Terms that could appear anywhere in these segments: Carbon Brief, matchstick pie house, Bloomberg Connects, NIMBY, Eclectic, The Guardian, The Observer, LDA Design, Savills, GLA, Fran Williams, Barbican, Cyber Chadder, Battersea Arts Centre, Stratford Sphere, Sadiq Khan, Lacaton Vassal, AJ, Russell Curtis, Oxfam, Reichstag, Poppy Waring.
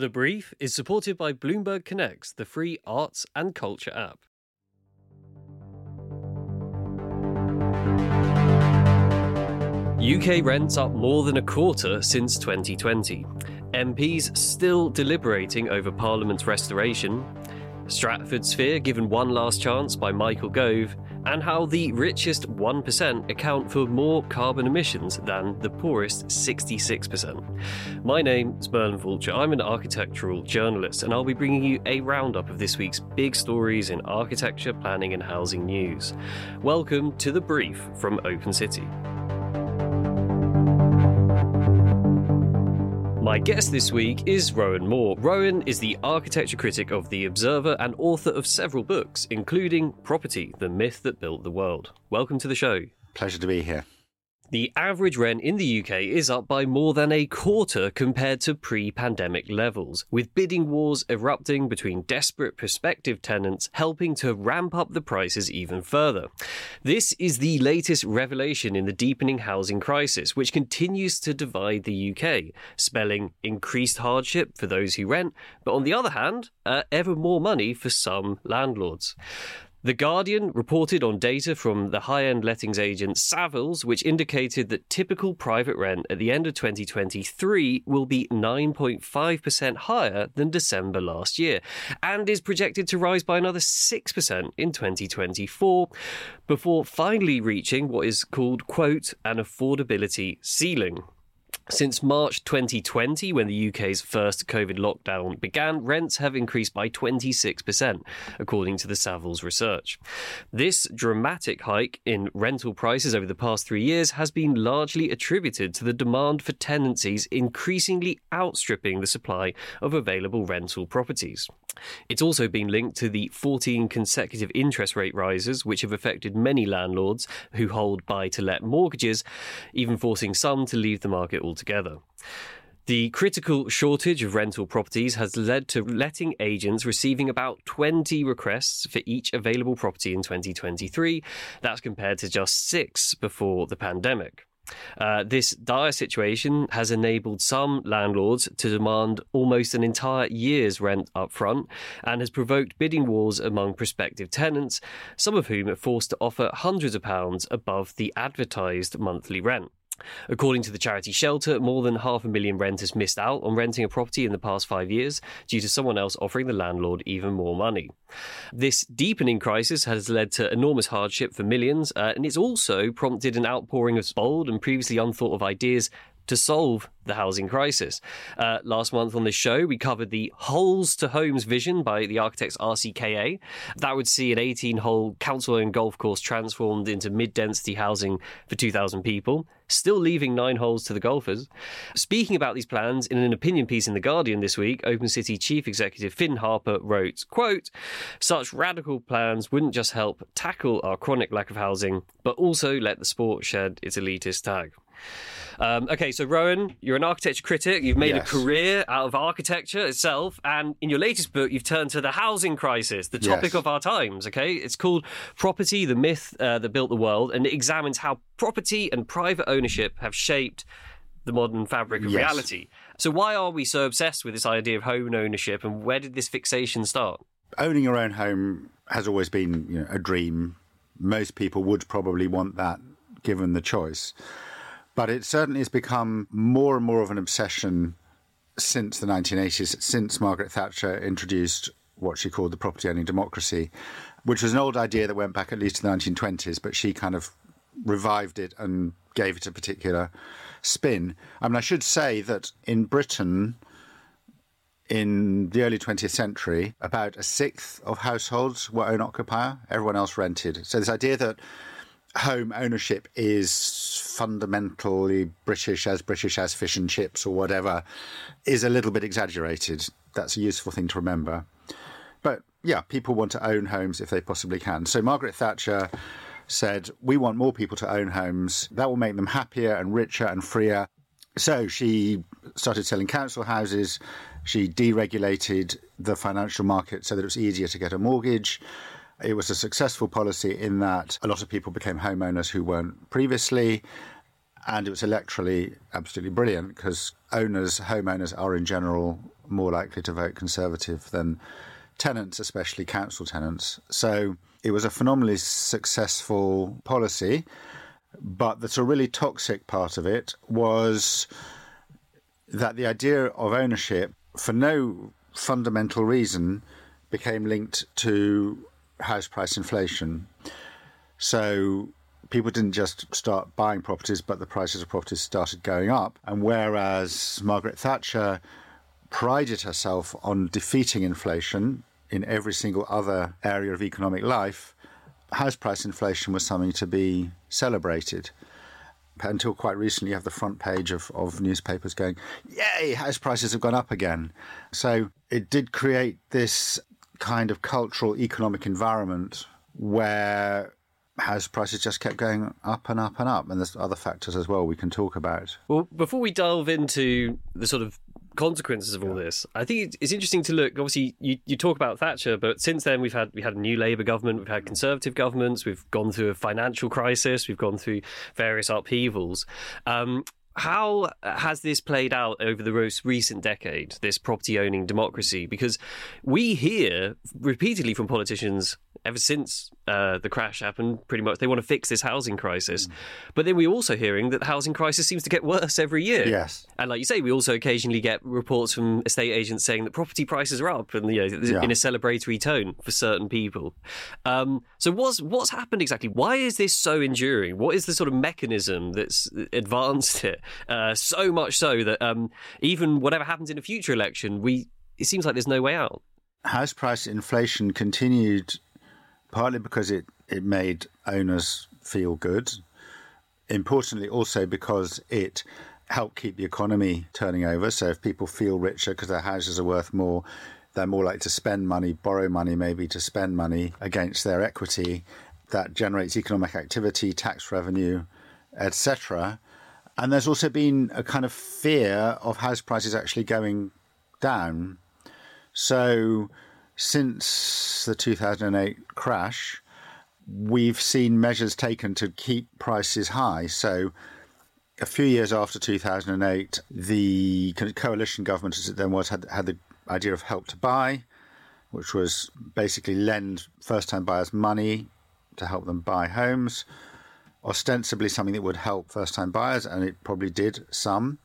The Brief is supported by Bloomberg Connects, the free arts and culture app. UK rents up more than a quarter since 2020. MPs still deliberating over Parliament's restoration. Stratford Sphere given one last chance by Michael Gove. And how the richest 1% account for more carbon emissions than the poorest 66%. My name's Merlin Fulcher. I'm an architectural journalist, and I'll be bringing you a roundup of this week's big stories in architecture, planning and housing news. Welcome to The Brief from Open City. My guest this week is Rowan Moore. Rowan is the architecture critic of The Observer and author of several books, including Property: The Myth That Built the World. Welcome to the show. Pleasure to be here. The average rent in the UK is up by more than a quarter compared to pre-pandemic levels, with bidding wars erupting between desperate prospective tenants, helping to ramp up the prices even further. This is the latest revelation in the deepening housing crisis, which continues to divide the UK, spelling increased hardship for those who rent, but on the other hand, ever more money for some landlords. The Guardian reported on data from the high-end lettings agent Savills, which indicated that typical private rent at the end of 2023 will be 9.5% higher than December last year, and is projected to rise by another 6% in 2024, before finally reaching what is called, quote, an affordability ceiling. Since March 2020, when the UK's first COVID lockdown began, rents have increased by 26%, according to the Savills research. This dramatic hike in rental prices over the past 3 years has been largely attributed to the demand for tenancies increasingly outstripping the supply of available rental properties. It's also been linked to the 14 consecutive interest rate rises, which have affected many landlords who hold buy-to-let mortgages, even forcing some to leave the market altogether. The critical shortage of rental properties has led to letting agents receiving about 20 requests for each available property in 2023. That's compared to just 6 before the pandemic. This dire situation has enabled some landlords to demand almost an entire year's rent up front and has provoked bidding wars among prospective tenants, some of whom are forced to offer hundreds of pounds above the advertised monthly rent. According to the charity Shelter, more than 500,000 renters missed out on renting a property in the past 5 years due to someone else offering the landlord even more money. This deepening crisis has led to enormous hardship for millions, and it's also prompted an outpouring of bold and previously unthought of ideas to solve the housing crisis. Last month on this show, we covered the Holes to Homes vision by the architects RCKA. That would see an 18-hole council-owned golf course transformed into mid-density housing for 2,000 people, still leaving 9 holes to the golfers. Speaking about these plans in an opinion piece in The Guardian this week, Open City Chief Executive Finn Harper wrote, quote, such radical plans wouldn't just help tackle our chronic lack of housing, but also let the sport shed its elitist tag. Okay, so Rowan, you're an architecture critic. You've made a career out of architecture itself. And in your latest book, you've turned to the housing crisis, the topic of our times, okay? It's called Property: The Myth That Built the World, and it examines how property and private ownership have shaped the modern fabric of reality. So why are we so obsessed with this idea of home ownership, and where did this fixation start? Owning your own home has always been, you know, a dream. Most people would probably want that given the choice. But it certainly has become more and more of an obsession since the 1980s, since Margaret Thatcher introduced what she called the property-owning democracy, which was an old idea that went back at least to the 1920s, but she kind of revived it and gave it a particular spin. I mean, I should say that in Britain, in the early 20th century, about a sixth of households were own-occupier, everyone else rented. So this idea that home ownership is fundamentally British as fish and chips or whatever is a little bit exaggerated. That's a useful thing to remember. But yeah, people want to own homes if they possibly can. So Margaret Thatcher said, we want more people to own homes. That will make them happier and richer and freer. So she started selling council houses. She deregulated the financial market so that it was easier to get a mortgage. It was a successful policy in that a lot of people became homeowners who weren't previously, and it was electorally absolutely brilliant because homeowners are in general more likely to vote Conservative than tenants, especially council tenants. So it was a phenomenally successful policy, but the sort of really toxic part of it was that the idea of ownership, for no fundamental reason, became linked to house price inflation. So people didn't just start buying properties, but the prices of properties started going up. And whereas Margaret Thatcher prided herself on defeating inflation in every single other area of economic life, house price inflation was something to be celebrated. Until quite recently, you have the front page of newspapers going, yay, house prices have gone up again. So it did create this kind of cultural economic environment where house prices just kept going up and up and up. And there's other factors as well we can talk about. Well, before we delve into the sort of consequences of all this, I think it's interesting to look, obviously you talk about Thatcher, but since then we had a new Labour government, we've had Conservative governments, we've gone through a financial crisis, we've gone through various upheavals. How has this played out over the most recent decade, this property-owning democracy? Because we hear repeatedly from politicians ever since the crash happened, pretty much, they want to fix this housing crisis. Mm. But then we're also hearing that the housing crisis seems to get worse every year. Yes. And like you say, we also occasionally get reports from estate agents saying that property prices are up and, you know, in a celebratory tone for certain people. So what's happened exactly? Why is this so enduring? What is the sort of mechanism that's advanced it? So much so that even whatever happens in a future election, it seems like there's no way out. House price inflation continued partly because it made owners feel good. Importantly, also because it helped keep the economy turning over. So if people feel richer because their houses are worth more, they're more likely to spend money, borrow money maybe to spend money against their equity. That generates economic activity, tax revenue, etc. And there's also been a kind of fear of house prices actually going down. So since the 2008 crash, we've seen measures taken to keep prices high. So a few years after 2008, the coalition government, as it then was, had the idea of Help to Buy, which was basically lend first-time buyers money to help them buy homes. Ostensibly something that would help first-time buyers, and it probably did some.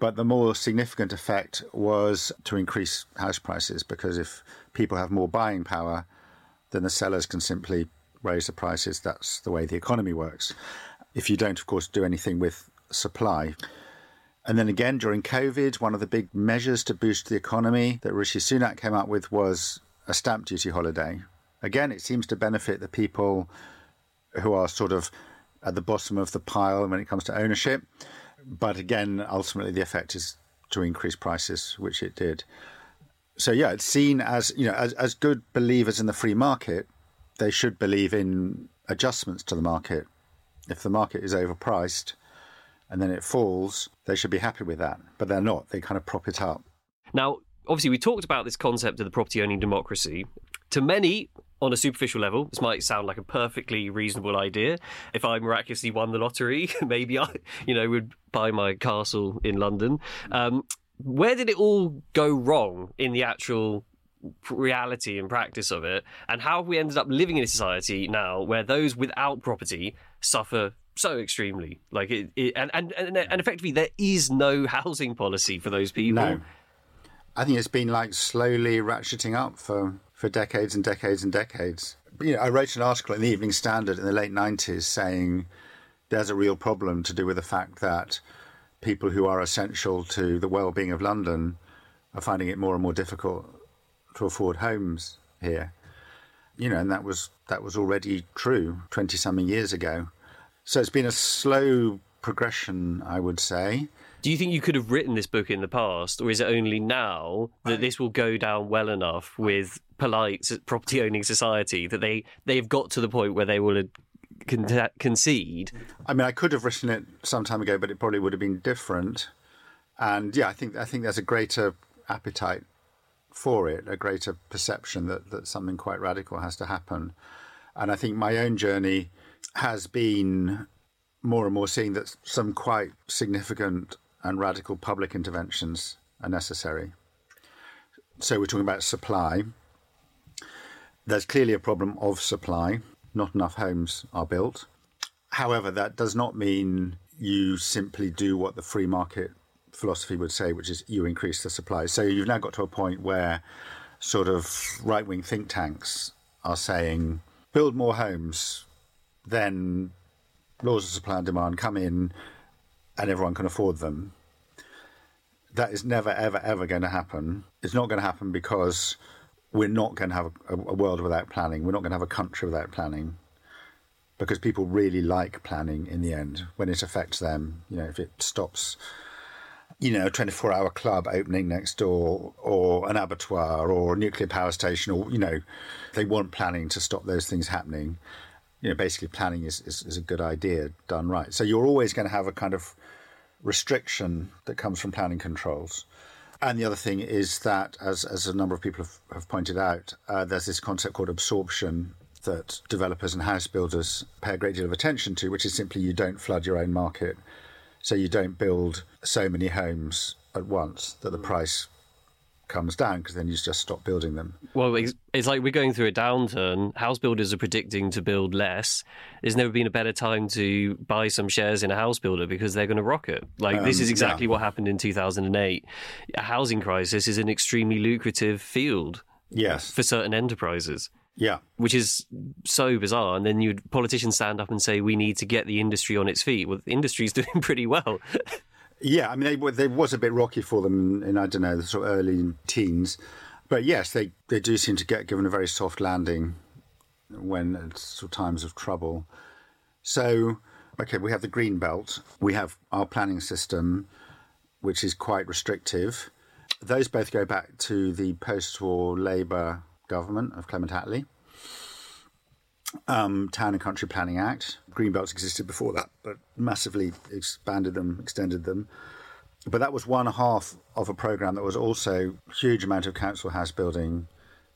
But the more significant effect was to increase house prices, because if people have more buying power, then the sellers can simply raise the prices. That's the way the economy works. If you don't, of course, do anything with supply. And then again, during COVID, one of the big measures to boost the economy that Rishi Sunak came up with was a stamp duty holiday. Again, it seems to benefit the people who are sort of at the bottom of the pile when it comes to ownership. But again, ultimately the effect is to increase prices, which it did. So yeah, it's seen as, you know, as good believers in the free market, they should believe in adjustments to the market. If the market is overpriced and then it falls, they should be happy with that. But they're not. They kind of prop it up. Now, obviously, we talked about this concept of the property-owning democracy. To many, on a superficial level, this might sound like a perfectly reasonable idea. If I miraculously won the lottery, maybe I, you know, would buy my castle in London. Where did it all go wrong in the actual reality and practice of it? And how have we ended up living in a society now where those without property suffer so extremely? Like and effectively, there is no housing policy for those people. No. I think it's been like slowly ratcheting up for decades and decades and decades. But, you know, I wrote an article in the Evening Standard in the late 90s saying there's a real problem to do with the fact that people who are essential to the well-being of London are finding it more and more difficult to afford homes here. You know, and that was already true 20-something years ago. So it's been a slow progression, I would say. Do you think you could have written this book in the past, or is it only now that this will go down well enough with polite property-owning society that they've got to the point where they will concede? I mean, I could have written it some time ago, but it probably would have been different. And yeah, I think there's a greater appetite for it, a greater perception that something quite radical has to happen. And I think my own journey has been more and more seeing that some quite significant and radical public interventions are necessary. So we're talking about supply. There's clearly a problem of supply. Not enough homes are built. However, that does not mean you simply do what the free market philosophy would say, which is you increase the supply. So you've now got to a point where sort of right-wing think tanks are saying, build more homes, then laws of supply and demand come in and everyone can afford them. That is never, ever, ever going to happen. It's not going to happen because we're not going to have a world without planning. We're not going to have a country without planning, because people really like planning in the end when it affects them. You know, if it stops, you know, a 24-hour club opening next door, or an abattoir, or a nuclear power station, or, you know, they want planning to stop those things happening. You know, basically planning is a good idea done right. So you're always going to have a kind of restriction that comes from planning controls. And the other thing is that, as a number of people have pointed out, there's this concept called absorption that developers and house builders pay a great deal of attention to, which is simply you don't flood your own market. So you don't build so many homes at once that the price comes down, because then you just stop building them. Well, it's like we're going through a downturn. House builders are predicting to build less. There's never been a better time to buy some shares in a house builder, because they're going to rocket. Like, this is exactly what happened in 2008. A housing crisis is an extremely lucrative field. Yes. For certain enterprises. Yeah. Which is so bizarre. And then politicians stand up and say, we need to get the industry on its feet. Well, the industry's doing pretty well. Yeah, I mean, they was a bit rocky for them in, I don't know, the sort of early teens. But yes, they do seem to get given a very soft landing when it's sort of times of trouble. So, OK, we have the green belt. We have our planning system, which is quite restrictive. Those both go back to the post-war Labour government of Clement Attlee. Town and Country Planning Act. Green belts existed before that, but massively expanded them, extended them. But that was one half of a programme that was also a huge amount of council house building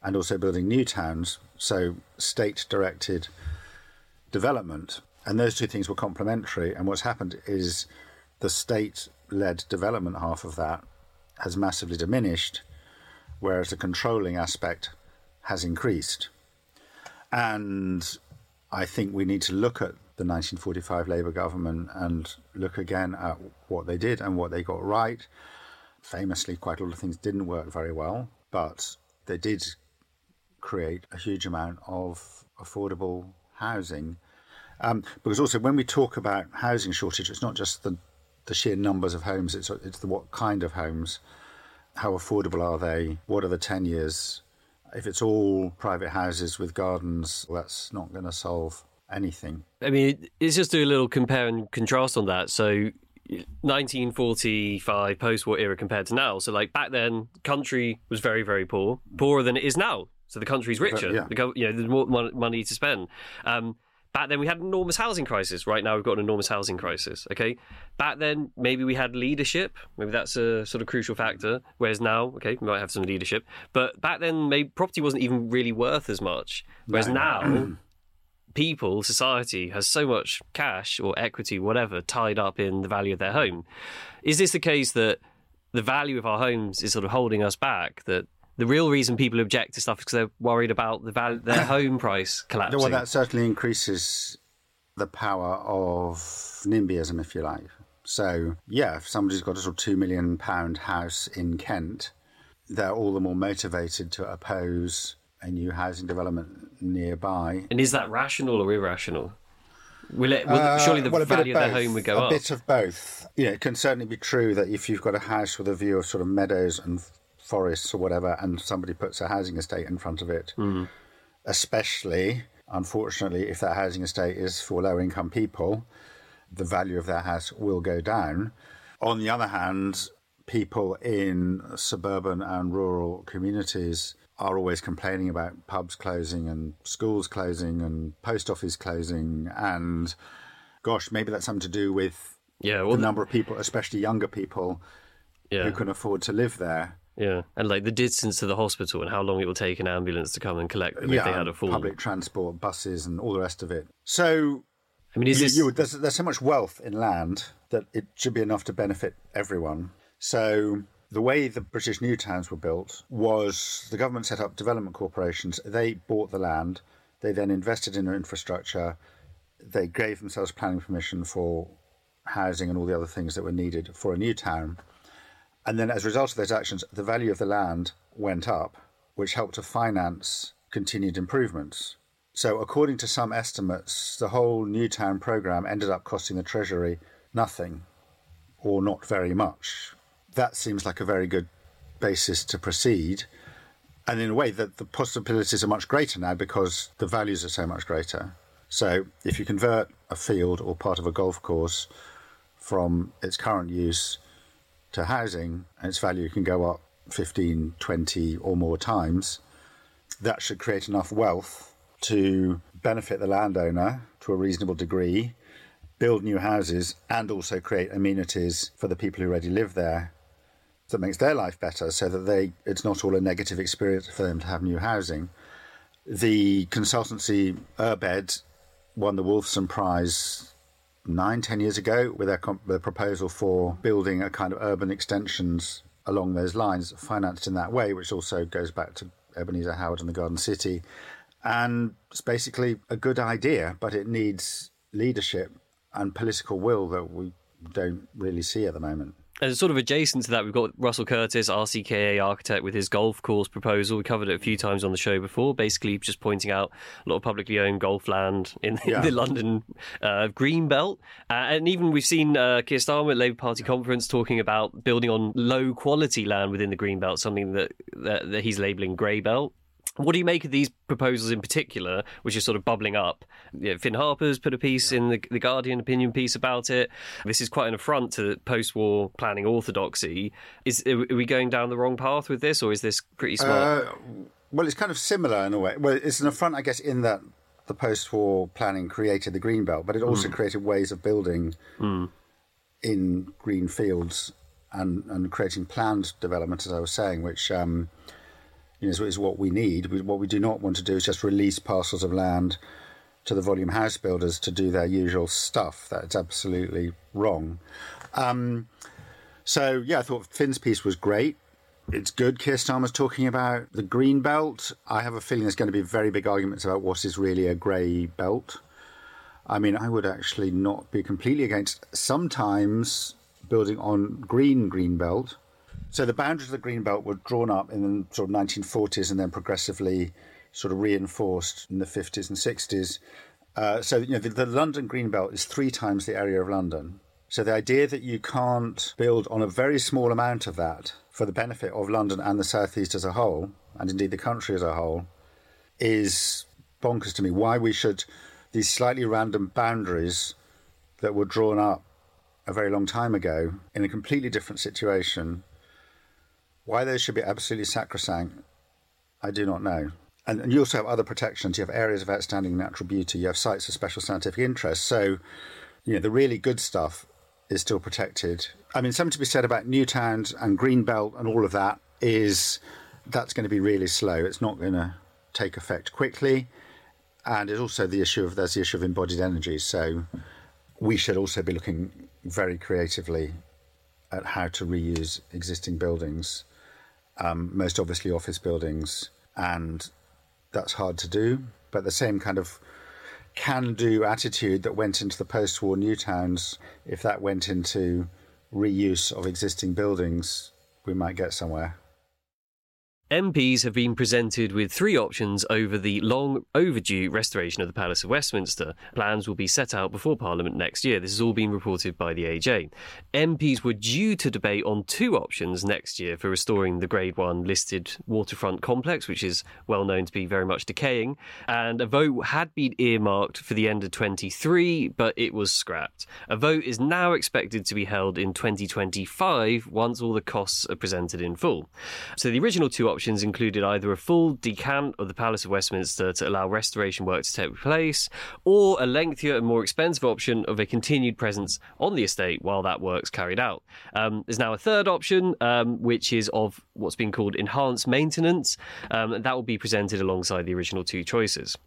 and also building new towns, so state-directed development. And those two things were complementary. And what's happened is the state-led development half of that has massively diminished, whereas the controlling aspect has increased. And I think we need to look at the 1945 Labour government and look again at what they did and what they got right. Famously, quite a lot of things didn't work very well, but they did create a huge amount of affordable housing. Because also, when we talk about housing shortage, it's not just the sheer numbers of homes, it's the what kind of homes, how affordable are they, what are the tenures. If it's all private houses with gardens, that's not going to solve anything. I mean, let's just do a little compare and contrast on that. So 1945 post-war era compared to now. So like back then, country was very, very poor, poorer than it is now. So the country's richer. Yeah. You know, there's more money to spend. Back then, we had an enormous housing crisis. Right now, we've got an enormous housing crisis, okay? Back then, maybe we had leadership. Maybe that's a sort of crucial factor, whereas now, okay, we might have some leadership. But back then, maybe property wasn't even really worth as much, whereas now, people, society, has so much cash or equity, whatever, tied up in the value of their home. Is this the case that the value of our homes is sort of holding us back, that the real reason people object to stuff is because they're worried about their home price collapsing? Well, that certainly increases the power of NIMBYism, if you like. So, yeah, if somebody's got a sort of £2 million house in Kent, they're all the more motivated to oppose a new housing development nearby. And is that rational or irrational? Surely the value of their home would go up. A bit of both. You know, it can certainly be true that if you've got a house with a view of sort of meadows and forests or whatever, and somebody puts a housing estate in front of it, especially, unfortunately, if that housing estate is for low-income people, the value of their house will go down. On the other hand, people in suburban and rural communities are always complaining about pubs closing and schools closing and post office closing, and gosh, maybe that's something to do with the number of people, especially younger people, who can afford to live there. Yeah, and like the distance to the hospital and how long it will take an ambulance to come and collect them if they had a fall. Public transport, buses and all the rest of it. So, I mean, there's so much wealth in land that it should be enough to benefit everyone. So The way the British new towns were built was the government set up development corporations. They bought the land. They then invested in infrastructure. They gave themselves planning permission for housing and all the other things that were needed for a new town. And then as a result of those actions, the value of the land went up, which helped to finance continued improvements. So according to some estimates, the whole new town programme ended up costing the Treasury nothing, or not very much. That seems like a very good basis to proceed. And in a way, that the possibilities are much greater now because the values are so much greater. So if you convert a field or part of a golf course from its current use to housing, its value can go up 15, 20 or more times. That should create enough wealth to benefit the landowner to a reasonable degree, build new houses and also create amenities for the people who already live there that makes their life better so that it's not all a negative experience for them to have new housing. The consultancy Urbed won the Wolfson Prize 9-10 years ago with their proposal for building a kind of urban extensions along those lines, financed in that way, which also goes back to Ebenezer Howard and the Garden City. And it's basically a good idea, but it needs leadership and political will that we don't really see at the moment. And sort of adjacent to that, we've got Russell Curtis, RCKA architect, with his golf course proposal. We covered it a few times on the show before, basically just pointing out a lot of publicly owned golf land in the London green belt. And even we've seen Keir Starmer at Labour Party conference talking about building on low quality land within the green belt, something that he's labelling grey belt. What do you make of these proposals in particular, which are sort of bubbling up? You know, Finn Harper's put a piece in the Guardian opinion piece about it. This is quite an affront to post-war planning orthodoxy. Are we going down the wrong path with this, or is this pretty smart? Well, it's kind of similar in a way. Well, it's an affront, I guess, in that the post-war planning created the green belt, but it also created ways of building in green fields and creating planned development, as I was saying, which... is what we need. What we do not want to do is just release parcels of land to the volume house builders to do their usual stuff. That's absolutely wrong. I thought Finn's piece was great. It's good Keir Starmer's talking about the green belt. I have a feeling there's going to be very big arguments about what is really a grey belt. I mean, I would actually not be completely against sometimes building on green belt. So the boundaries of the Green Belt were drawn up in the sort of 1940s and then progressively sort of reinforced in the 50s and 60s. The London Green Belt is 3 times the area of London. So the idea that you can't build on a very small amount of that for the benefit of London and the South East as a whole, and indeed the country as a whole, is bonkers to me. Why we should, these slightly random boundaries that were drawn up a very long time ago in a completely different situation... Why those should be absolutely sacrosanct, I do not know. And you also have other protections. You have areas of outstanding natural beauty. You have sites of special scientific interest. So, the really good stuff is still protected. I mean, something to be said about new towns and green belt and all of that is that's going to be really slow. It's not going to take effect quickly. And it's also there's the issue of embodied energy. So we should also be looking very creatively at how to reuse existing buildings. Most obviously office buildings, and that's hard to do. But the same kind of can-do attitude that went into the post-war new towns, if that went into reuse of existing buildings, we might get somewhere. MPs have been presented with 3 options over the long overdue restoration of the Palace of Westminster. Plans will be set out before Parliament next year. This has all been reported by the AJ. MPs were due to debate on 2 options next year for restoring the Grade 1 listed waterfront complex, which is well known to be very much decaying. And a vote had been earmarked for the end of 23, but it was scrapped. A vote is now expected to be held in 2025 once all the costs are presented in full. So the original 2 options included either a full decant of the Palace of Westminster to allow restoration work to take place, or a lengthier and more expensive option of a continued presence on the estate while that work's carried out. There's now a 3rd option, which is of what's been called enhanced maintenance, and that will be presented alongside the original 2 choices.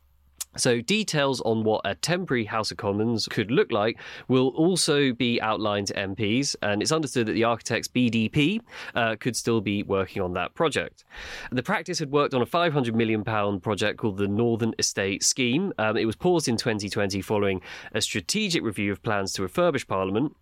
So details on what a temporary House of Commons could look like will also be outlined to MPs, and it's understood that the architects BDP could still be working on that project. The practice had worked on a £500 million project called the Northern Estate Scheme. It was paused in 2020 following a strategic review of plans to refurbish Parliament.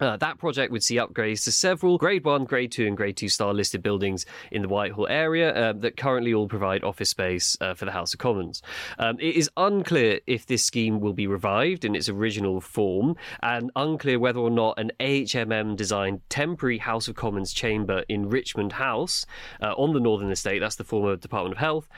That project would see upgrades to several Grade 1, Grade 2 and Grade 2 star listed buildings in the Whitehall area that currently all provide office space for the House of Commons. It is unclear if this scheme will be revived in its original form, and unclear whether or not an AHMM-designed temporary House of Commons chamber in Richmond House on the Northern Estate, that's the former Department of Health,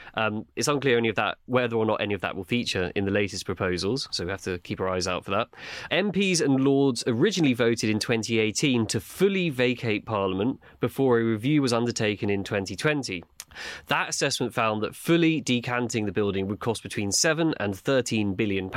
it's unclear any of that, whether or not any of that will feature in the latest proposals, so we have to keep our eyes out for that. MPs and Lords originally voted in 2018 to fully vacate Parliament before a review was undertaken in 2020. That assessment found that fully decanting the building would cost between £7 and £13 billion,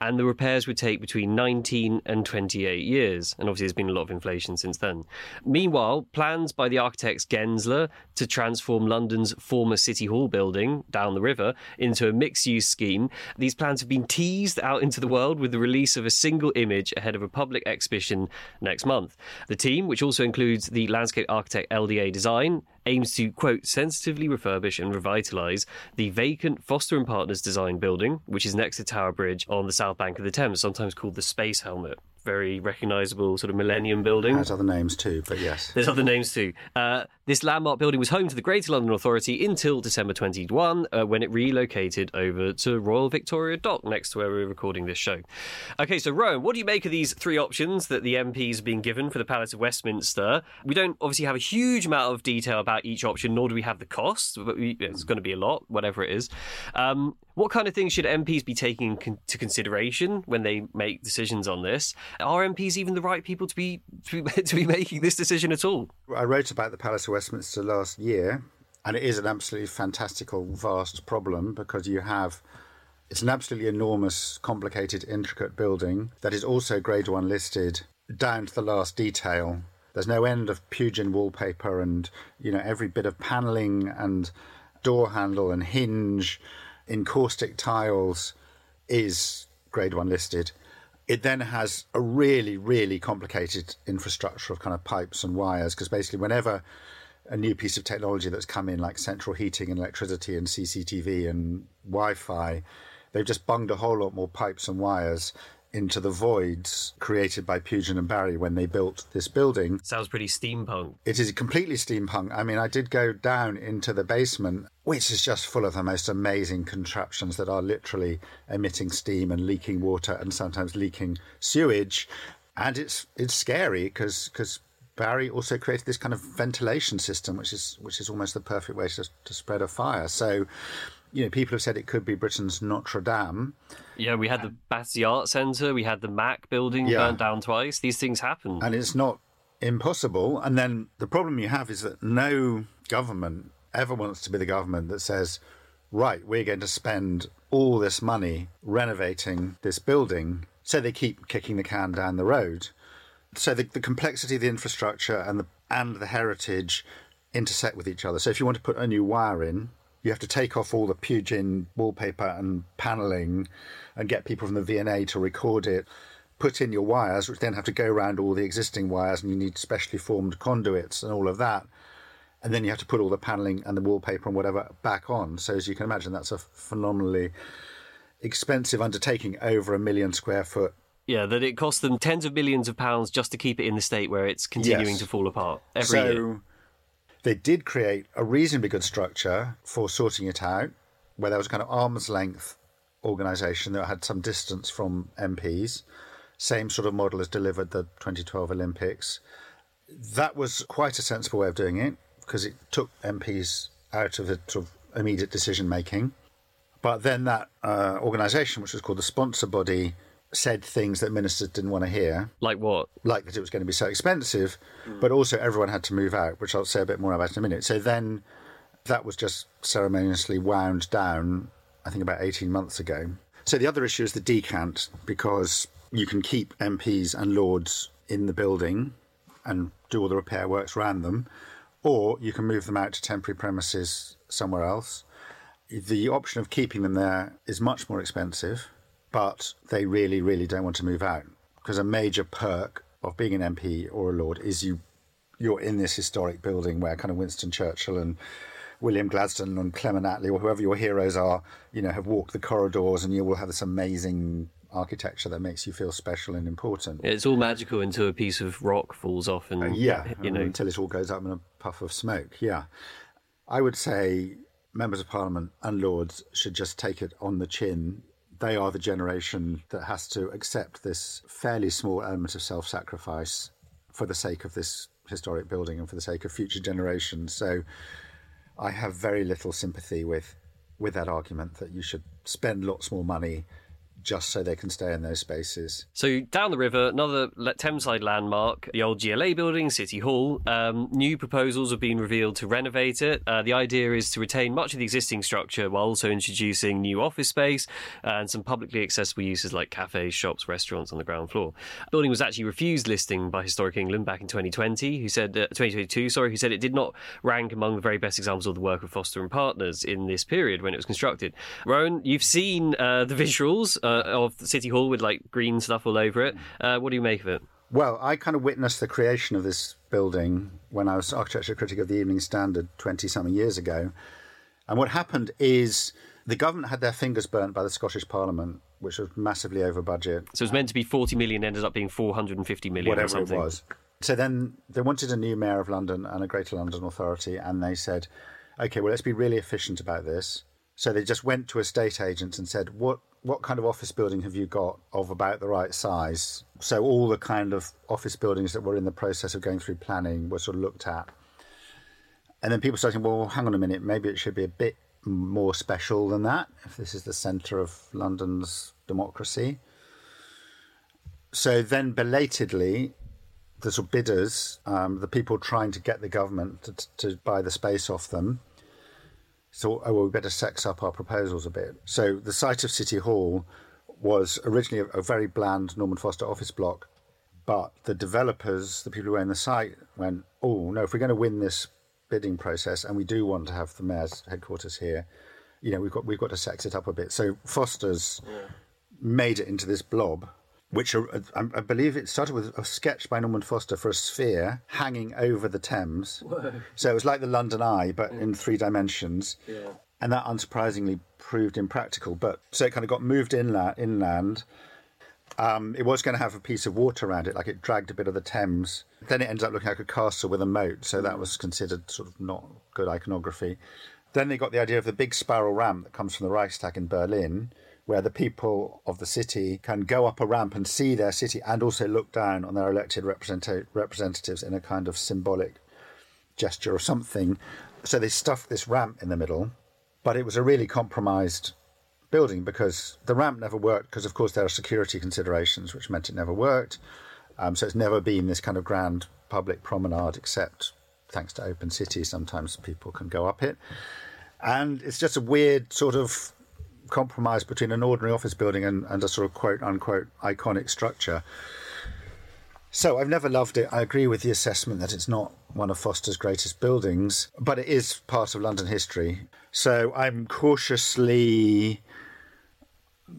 and the repairs would take between 19 and 28 years. And obviously there's been a lot of inflation since then. Meanwhile, plans by the architects Gensler to transform London's former City Hall building down the river into a mixed-use scheme, these plans have been teased out into the world with the release of a single image ahead of a public exhibition next month. The team, which also includes the landscape architect LDA Design, aims to, quote, sensitively refurbish and revitalise the vacant Foster and Partners design building, which is next to Tower Bridge on the south bank of the Thames, sometimes called the Space Helmet. Very recognisable sort of millennium building. It has other names too, but yes. There's other names too. This landmark building was home to the Greater London Authority until December 21, when it relocated over to Royal Victoria Dock, next to where we're recording this show. OK, so Rowan, what do you make of these three options that the MPs have been given for the Palace of Westminster? We don't obviously have a huge amount of detail about each option, nor do we have the costs, but it's going to be a lot, whatever it is. What kind of things should MPs be taking into consideration when they make decisions on this? Are MPs even the right people to be making this decision at all? I wrote about the Palace of Westminster last year, and it is an absolutely fantastical, vast problem because it's an absolutely enormous, complicated, intricate building that is also Grade 1 listed down to the last detail. There's no end of Pugin wallpaper and, you know, every bit of panelling and door handle and hinge in caustic tiles is Grade 1 listed. It then has a really, really complicated infrastructure of kind of pipes and wires, because basically whenever a new piece of technology that's come in, like central heating and electricity and CCTV and Wi-Fi, they've just bunged a whole lot more pipes and wires into the voids created by Pugin and Barry when they built this building. Sounds pretty steampunk. It is completely steampunk. I mean, I did go down into the basement, which is just full of the most amazing contraptions that are literally emitting steam and leaking water and sometimes leaking sewage. And it's scary because Barry also created this kind of ventilation system, which is almost the perfect way to spread a fire. So, you know, people have said it could be Britain's Notre Dame. Yeah, we had the Battersea Arts Centre, we had the MAC building burnt down twice. These things happen. And it's not impossible. And then the problem you have is that no government ever wants to be the government that says, right, we're going to spend all this money renovating this building. So they keep kicking the can down the road. So the complexity of the infrastructure and the heritage intersect with each other. So if you want to put a new wire in, you have to take off all the Pugin wallpaper and panelling and get people from the V&A to record it, put in your wires, which then have to go around all the existing wires, and you need specially formed conduits and all of that. And then you have to put all the panelling and the wallpaper and whatever back on. So as you can imagine, that's a phenomenally expensive undertaking, over 1 million square foot. Yeah, that it costs them tens of millions of pounds just to keep it in the state where it's continuing to fall apart every year. They did create a reasonably good structure for sorting it out, where there was a kind of arm's length organisation that had some distance from MPs. Same sort of model as delivered the 2012 Olympics. That was quite a sensible way of doing it, because it took MPs out of the sort of immediate decision-making. But then that organisation, which was called the sponsor body, said things that ministers didn't want to hear. Like what? Like that it was going to be so expensive, but also everyone had to move out, which I'll say a bit more about in a minute. So then that was just ceremoniously wound down, I think about 18 months ago. So the other issue is the decant, because you can keep MPs and Lords in the building and do all the repair works around them, or you can move them out to temporary premises somewhere else. The option of keeping them there is much more expensive, but they really, really don't want to move out, because a major perk of being an MP or a Lord is you're in this historic building where kind of Winston Churchill and William Gladstone and Clement Attlee, or whoever your heroes are, you know, have walked the corridors, and you will have this amazing architecture that makes you feel special and important. It's all magical until a piece of rock falls off and, until it all goes up in a puff of smoke, yeah. I would say members of Parliament and Lords should just take it on the chin. They are the generation that has to accept this fairly small element of self-sacrifice for the sake of this historic building and for the sake of future generations. So I have very little sympathy with that argument that you should spend lots more money just so they can stay in those spaces. So down the river, another Thameside landmark, the old GLA building, City Hall. New proposals have been revealed to renovate it. The idea is to retain much of the existing structure while also introducing new office space and some publicly accessible uses like cafes, shops, restaurants on the ground floor. The building was actually refused listing by Historic England back in 2022, who said it did not rank among the very best examples of the work of Foster and Partners in this period when it was constructed. Rowan, you've seen the visuals of City Hall with like green stuff all over it. What do you make of it? Well, I kind of witnessed the creation of this building when I was architecture critic of the Evening Standard 20-something years ago. And what happened is the government had their fingers burnt by the Scottish Parliament, which was massively over budget. So it was meant to be 40 million, ended up being 450 million or something. Whatever it was. So then they wanted a new mayor of London and a Greater London Authority, and they said, OK, well, let's be really efficient about this. So they just went to estate agents and said, what kind of office building have you got of about the right size? So all the kind of office buildings that were in the process of going through planning were sort of looked at. And then people started, well, hang on a minute, maybe it should be a bit more special than that, if this is the centre of London's democracy. So then belatedly, the sort of bidders, the people trying to get the government to buy the space off them, so, oh, well, we better sex up our proposals a bit. So the site of City Hall was originally a very bland Norman Foster office block, but the developers, the people who own the site, went, oh, no, if we're going to win this bidding process and we do want to have the mayor's headquarters here, you know, we've got to sex it up a bit. So Foster's made it into this blob, which I believe it started with a sketch by Norman Foster for a sphere hanging over the Thames. Whoa. So it was like the London Eye, but in 3 dimensions. Yeah. And that unsurprisingly proved impractical. But so it kind of got moved inland. It was going to have a piece of water around it, like it dragged a bit of the Thames. Then it ended up looking like a castle with a moat. So that was considered sort of not good iconography. Then they got the idea of the big spiral ramp that comes from the Reichstag in Berlin, where the people of the city can go up a ramp and see their city and also look down on their elected representatives in a kind of symbolic gesture or something. So they stuffed this ramp in the middle, but it was a really compromised building because the ramp never worked because, of course, there are security considerations, which meant it never worked. So it's never been this kind of grand public promenade, except thanks to Open City, sometimes people can go up it. And it's just a weird sort of compromise between an ordinary office building and a sort of quote-unquote iconic structure. So I've never loved it. I agree with the assessment that it's not one of Foster's greatest buildings, but it is part of London history. So I'm cautiously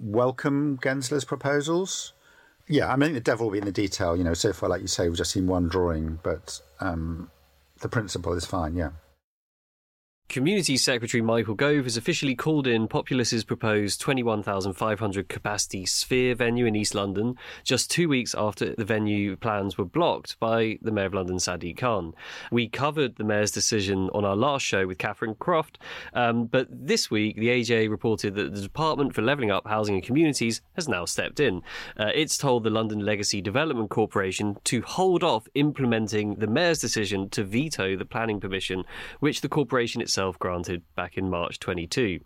welcome Gensler's proposals. Yeah, I mean, the devil will be in the detail. You know, so far, like you say, we've just seen one drawing, but the principle is fine, yeah. Community Secretary Michael Gove has officially called in Populous's proposed 21,500 capacity Sphere venue in East London just 2 weeks after the venue plans were blocked by the Mayor of London, Sadiq Khan. We covered the Mayor's decision on our last show with Catherine Croft, but this week the AJ reported that the Department for Levelling Up Housing and Communities has now stepped in. It's told the London Legacy Development Corporation to hold off implementing the Mayor's decision to veto the planning permission, which the corporation itself granted back in March 22.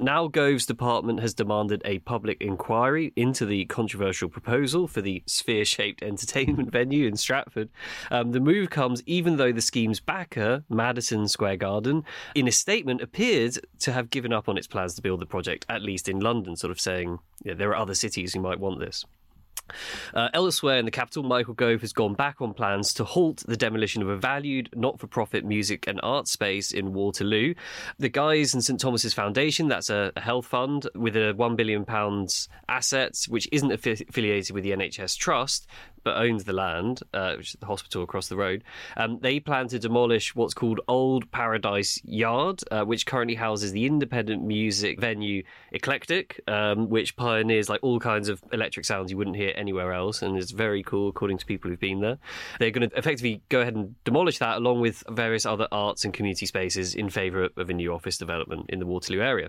Now Gove's department has demanded a public inquiry into the controversial proposal for the sphere-shaped entertainment venue in Stratford. The move comes even though the scheme's backer, Madison Square Garden, in a statement appeared to have given up on its plans to build the project, at least in London, sort of saying, yeah, there are other cities who might want this. Elsewhere in the capital, Michael Gove has gone back on plans to halt the demolition of a valued not-for-profit music and art space in Waterloo. The Guy's and St Thomas's Foundation, that's a health fund with a £1 billion asset, which isn't affiliated with the NHS Trust, but owns the land, which is the hospital across the road. They plan to demolish what's called Old Paradise Yard, which currently houses the independent music venue Eclectic, which pioneers like all kinds of electric sounds you wouldn't hear anywhere else, and it's very cool according to people who've been there. They're going to effectively go ahead and demolish that along with various other arts and community spaces in favour of a new office development in the Waterloo area.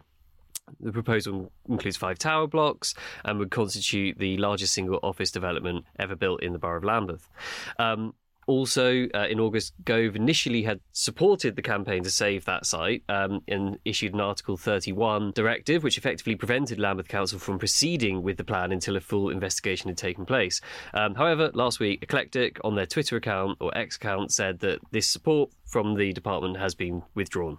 The proposal includes 5 tower blocks and would constitute the largest single office development ever built in the borough of Lambeth. Also, in August, Gove initially had supported the campaign to save that site and issued an Article 31 directive, which effectively prevented Lambeth Council from proceeding with the plan until a full investigation had taken place. However, last week, Eclectic, on their Twitter account or X account, said that this support from the department has been withdrawn.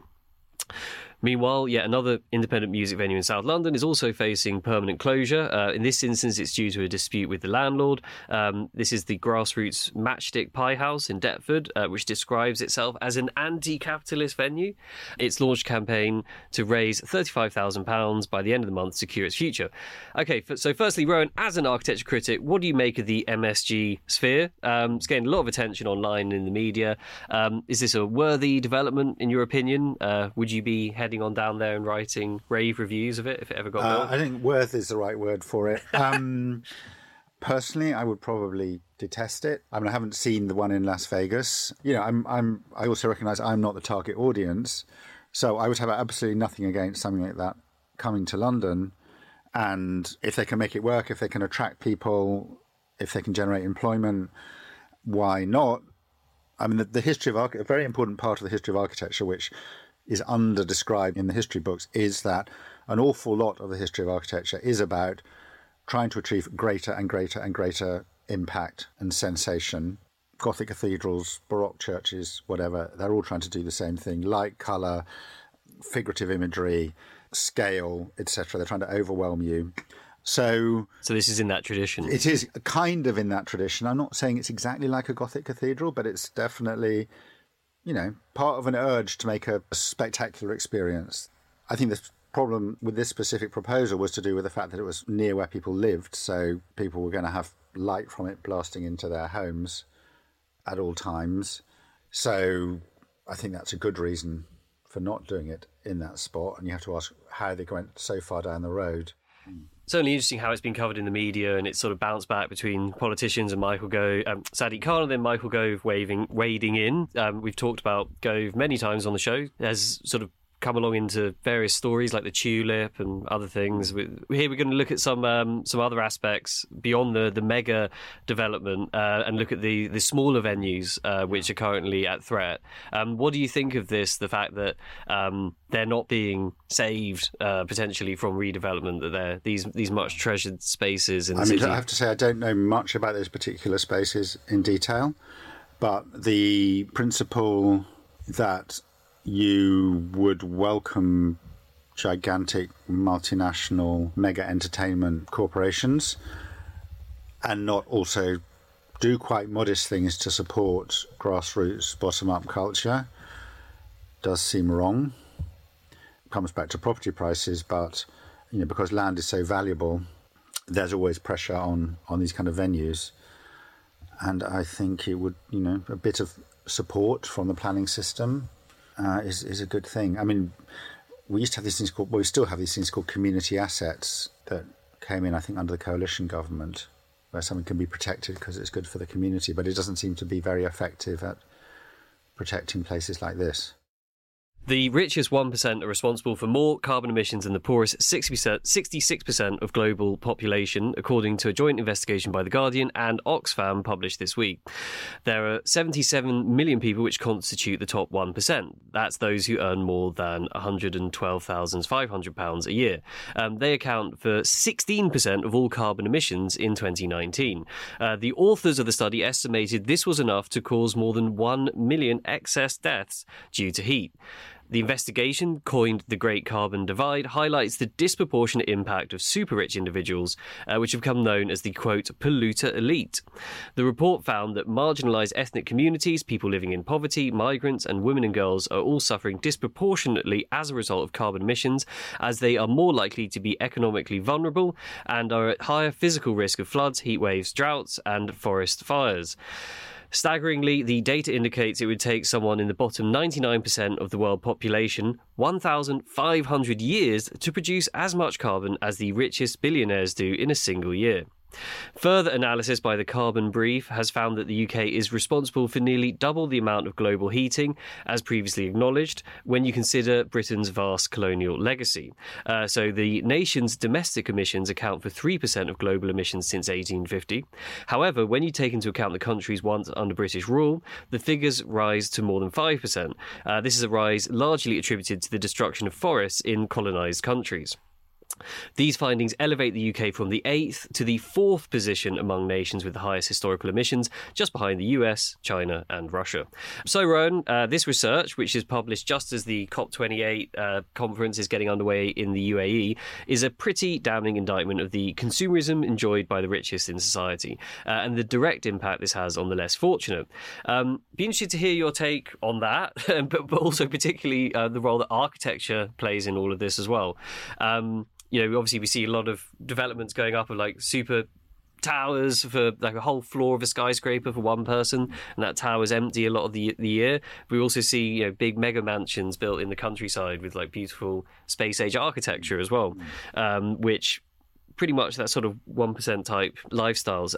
Meanwhile, yet another independent music venue in South London is also facing permanent closure. In this instance, it's due to a dispute with the landlord. This is the grassroots Matchstick Pie House in Deptford, which describes itself as an anti-capitalist venue. It's launched a campaign to raise £35,000 by the end of the month to secure its future. Okay, so firstly, Rowan, as an architecture critic, what do you make of the MSG sphere? It's gained a lot of attention online and in the media. Is this a worthy development, in your opinion? Would you be heading on down there and writing rave reviews of it if it ever got built? I think worth is the right word for it. Personally, I would probably detest it. I mean, I haven't seen the one in Las Vegas. You know, I also recognise I'm not the target audience, so I would have absolutely nothing against something like that coming to London. And if they can make it work, if they can attract people, if they can generate employment, why not? I mean, the history of a very important part of the history of architecture, which is underdescribed in the history books, is that an awful lot of the history of architecture is about trying to achieve greater and greater and greater impact and sensation. Gothic cathedrals, Baroque churches, whatever, they're all trying to do the same thing. Light, colour, figurative imagery, scale, etc. They're trying to overwhelm you. So this is in that tradition. It is kind of in that tradition. I'm not saying it's exactly like a Gothic cathedral, but it's definitely, you know, part of an urge to make a spectacular experience. I think the problem with this specific proposal was to do with the fact that it was near where people lived, so people were going to have light from it blasting into their homes at all times. So I think that's a good reason for not doing it in that spot, and you have to ask how they went so far down the road. It's only interesting how it's been covered in the media, and it's sort of bounced back between politicians and Michael Gove, Sadiq Khan, and then Michael Gove wading in. We've talked about Gove many times on the show. Has sort of come along into various stories like the tulip and other things. Here we're going to look at some other aspects beyond the mega development and look at the smaller venues which are currently at threat. What do you think of this, the fact that they're not being saved potentially from redevelopment, that they're these much treasured spaces in the city? I have to say I don't know much about those particular spaces in detail, but the principle that you would welcome gigantic multinational mega entertainment corporations and not also do quite modest things to support grassroots bottom-up culture does seem wrong. It comes back to property prices, but you know, because land is so valuable, there's always pressure on these kind of venues. And I think it would, you know, a bit of support from the planning system is a good thing. I mean, we still have these things called community assets that came in, I think, under the coalition government, where something can be protected because it's good for the community, but it doesn't seem to be very effective at protecting places like this. The richest 1% are responsible for more carbon emissions than the poorest 66% of global population, according to a joint investigation by The Guardian and Oxfam published this week. There are 77 million people which constitute the top 1%. That's those who earn more than £112,500 a year. They account for 16% of all carbon emissions in 2019. The authors of the study estimated this was enough to cause more than 1 million excess deaths due to heat. The investigation, coined the Great Carbon Divide, highlights the disproportionate impact of super-rich individuals, which have become known as the, quote, polluter elite. The report found that marginalised ethnic communities, people living in poverty, migrants and women and girls are all suffering disproportionately as a result of carbon emissions, as they are more likely to be economically vulnerable and are at higher physical risk of floods, heat waves, droughts and forest fires. Staggeringly, the data indicates it would take someone in the bottom 99% of the world population 1,500 years to produce as much carbon as the richest billionaires do in a single year. Further analysis by the Carbon Brief has found that the UK is responsible for nearly double the amount of global heating, as previously acknowledged, when you consider Britain's vast colonial legacy. So the nation's domestic emissions account for 3% of global emissions since 1850. However, when you take into account the countries once under British rule, the figures rise to more than 5%. This is a rise largely attributed to the destruction of forests in colonised countries. These findings elevate the UK from the 8th to the 4th position among nations with the highest historical emissions, just behind the US, China and Russia. So, Rowan, this research, which is published just as the COP28 conference is getting underway in the UAE, is a pretty damning indictment of the consumerism enjoyed by the richest in society and the direct impact this has on the less fortunate. Be interested to hear your take on that, but also particularly the role that architecture plays in all of this as well. You know, obviously we see a lot of developments going up of like super towers for like a whole floor of a skyscraper for one person, and that tower's empty a lot of the year. We also see, you know, big mega mansions built in the countryside with like beautiful space age architecture as well, which pretty much that sort of 1% type lifestyles.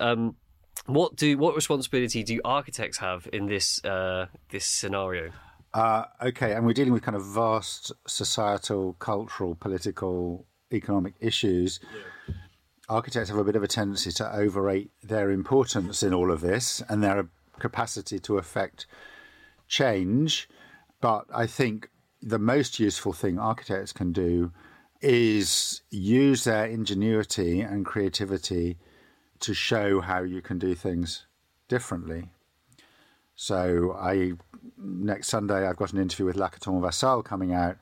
What responsibility do architects have in this this scenario? Okay, and we're dealing with kind of vast societal, cultural, political, economic issues. Yeah. Architects have a bit of a tendency to overrate their importance in all of this and their capacity to affect change. But I think the most useful thing architects can do is use their ingenuity and creativity to show how you can do things differently. So next Sunday, I've got an interview with Lacaton Vassal coming out,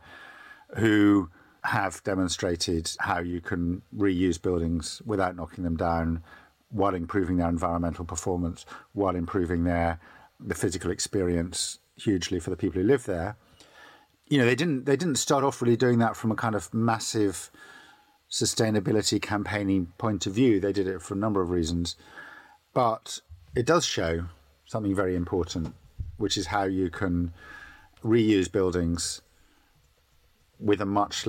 who have demonstrated how you can reuse buildings without knocking them down, while improving their environmental performance, while improving the physical experience hugely for the people who live there. You know, they didn't start off really doing that from a kind of massive sustainability campaigning point of view. They did it for a number of reasons, but it does show something very important, which is how you can reuse buildings with a much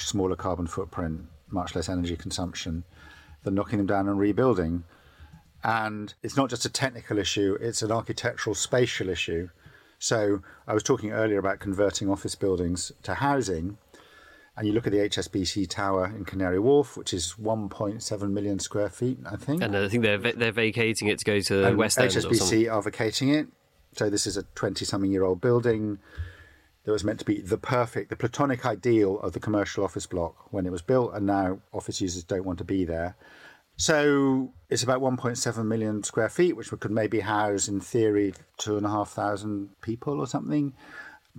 smaller carbon footprint, much less energy consumption than knocking them down and rebuilding. And it's not just a technical issue, it's an architectural spatial issue. So I was talking earlier about converting office buildings to housing, and you look at the HSBC tower in Canary Wharf, which is 1.7 million square feet, I think. And I think they're vacating it to go to the West End or something. HSBC are vacating it. So this is a 20-something-year-old building that was meant to be the platonic ideal of the commercial office block when it was built, and now office users don't want to be there. So it's about 1.7 million square feet, which could maybe house, in theory, 2,500 people or something.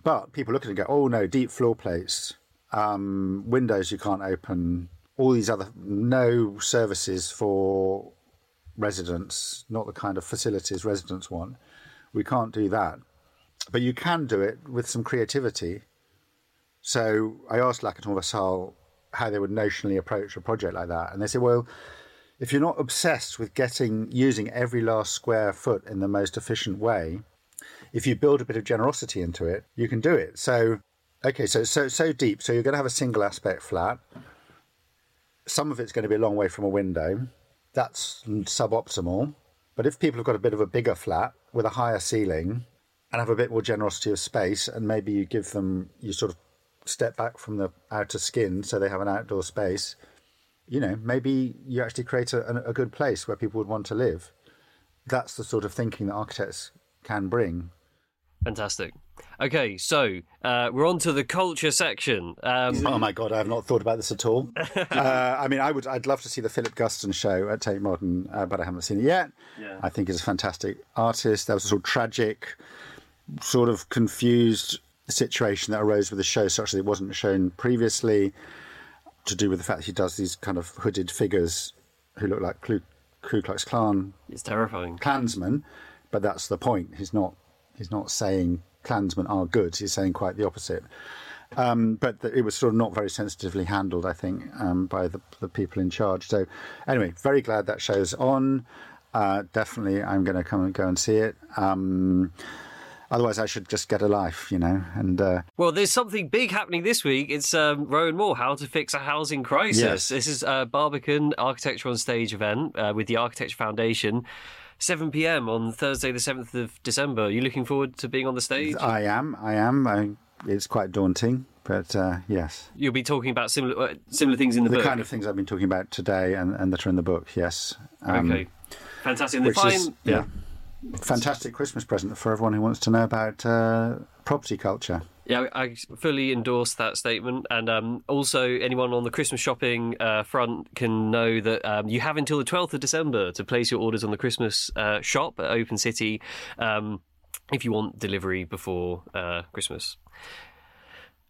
But people look at it and go, oh no, deep floor plates, windows you can't open, all these other no services for residents, not the kind of facilities residents want. We can't do that. But you can do it with some creativity. So I asked Lacaton Vassal how they would notionally approach a project like that. And they said, well, if you're not obsessed with using every last square foot in the most efficient way, if you build a bit of generosity into it, you can do it. So, okay, so deep. So you're going to have a single aspect flat. Some of it's going to be a long way from a window. That's suboptimal. But if people have got a bit of a bigger flat with a higher ceiling and have a bit more generosity of space, and maybe you sort of step back from the outer skin so they have an outdoor space, you know, maybe you actually create a good place where people would want to live. That's the sort of thinking that architects can bring. Fantastic. Okay, so we're on to the culture section. Oh my God, I have not thought about this at all. I'd love to see the Philip Guston show at Tate Modern, but I haven't seen it yet. Yeah. I think he's a fantastic artist. There was a sort of tragic, sort of confused situation that arose with the show, such that it wasn't shown previously, to do with the fact that he does these kind of hooded figures who look like Ku Klux Klan. It's terrifying. Klansmen, but that's the point. He's not saying Klansmen are good. He's saying quite the opposite. But it was sort of not very sensitively handled, I think, by the people in charge. So anyway, very glad that show's on. Definitely I'm going to come and go and see it. Otherwise I should just get a life, you know. And well, there's something big happening this week. It's Rowan Moore, How to Fix a Housing Crisis. Yes. This is a Barbican Architecture on Stage event with the Architecture Foundation. 7 p.m. on Thursday the 7th of December. Are you looking forward to being on the stage? I am. It's quite daunting, but yes. You'll be talking about similar things in the book? The kind of things I've been talking about today and that are in the book, yes. Okay. Fantastic. And fantastic Christmas present for everyone who wants to know about property culture. Yeah, I fully endorse that statement. And also, anyone on the Christmas shopping front can know that you have until the 12th of December to place your orders on the Christmas shop at Open City if you want delivery before Christmas.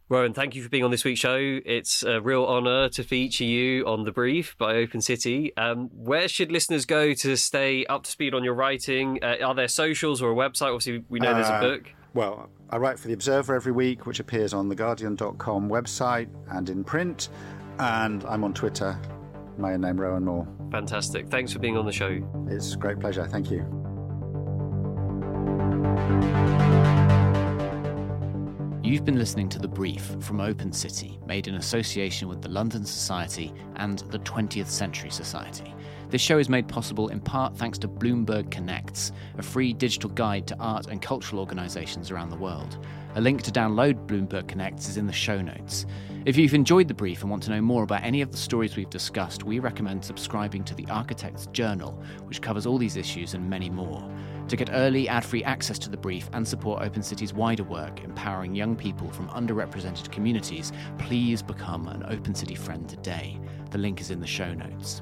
Rowan, thank you for being on this week's show. It's a real honour to feature you on The Brief by Open City. Where should listeners go to stay up to speed on your writing? Are there socials or a website? Obviously, we know there's a book. Well, I write for The Observer every week, which appears on the theguardian.com website and in print. And I'm on Twitter. My name, Rowan Moore. Fantastic. Thanks for being on the show. It's a great pleasure. Thank you. You've been listening to The Brief from Open City, made in association with the London Society and the 20th Century Society. This show is made possible in part thanks to Bloomberg Connects, a free digital guide to art and cultural organisations around the world. A link to download Bloomberg Connects is in the show notes. If you've enjoyed The Brief and want to know more about any of the stories we've discussed, we recommend subscribing to The Architect's Journal, which covers all these issues and many more. To get early, ad-free access to The Brief and support Open City's wider work, empowering young people from underrepresented communities, please become an Open City friend today. The link is in the show notes.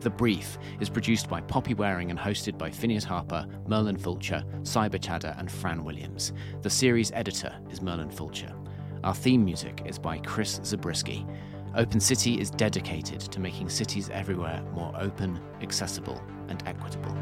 The Brief is produced by Poppy Waring and hosted by Phineas Harper, Merlin Fulcher, Cyber Chadder and Fran Williams. The series editor is Merlin Fulcher. Our theme music is by Chris Zabriskie. Open City is dedicated to making cities everywhere more open, accessible and equitable.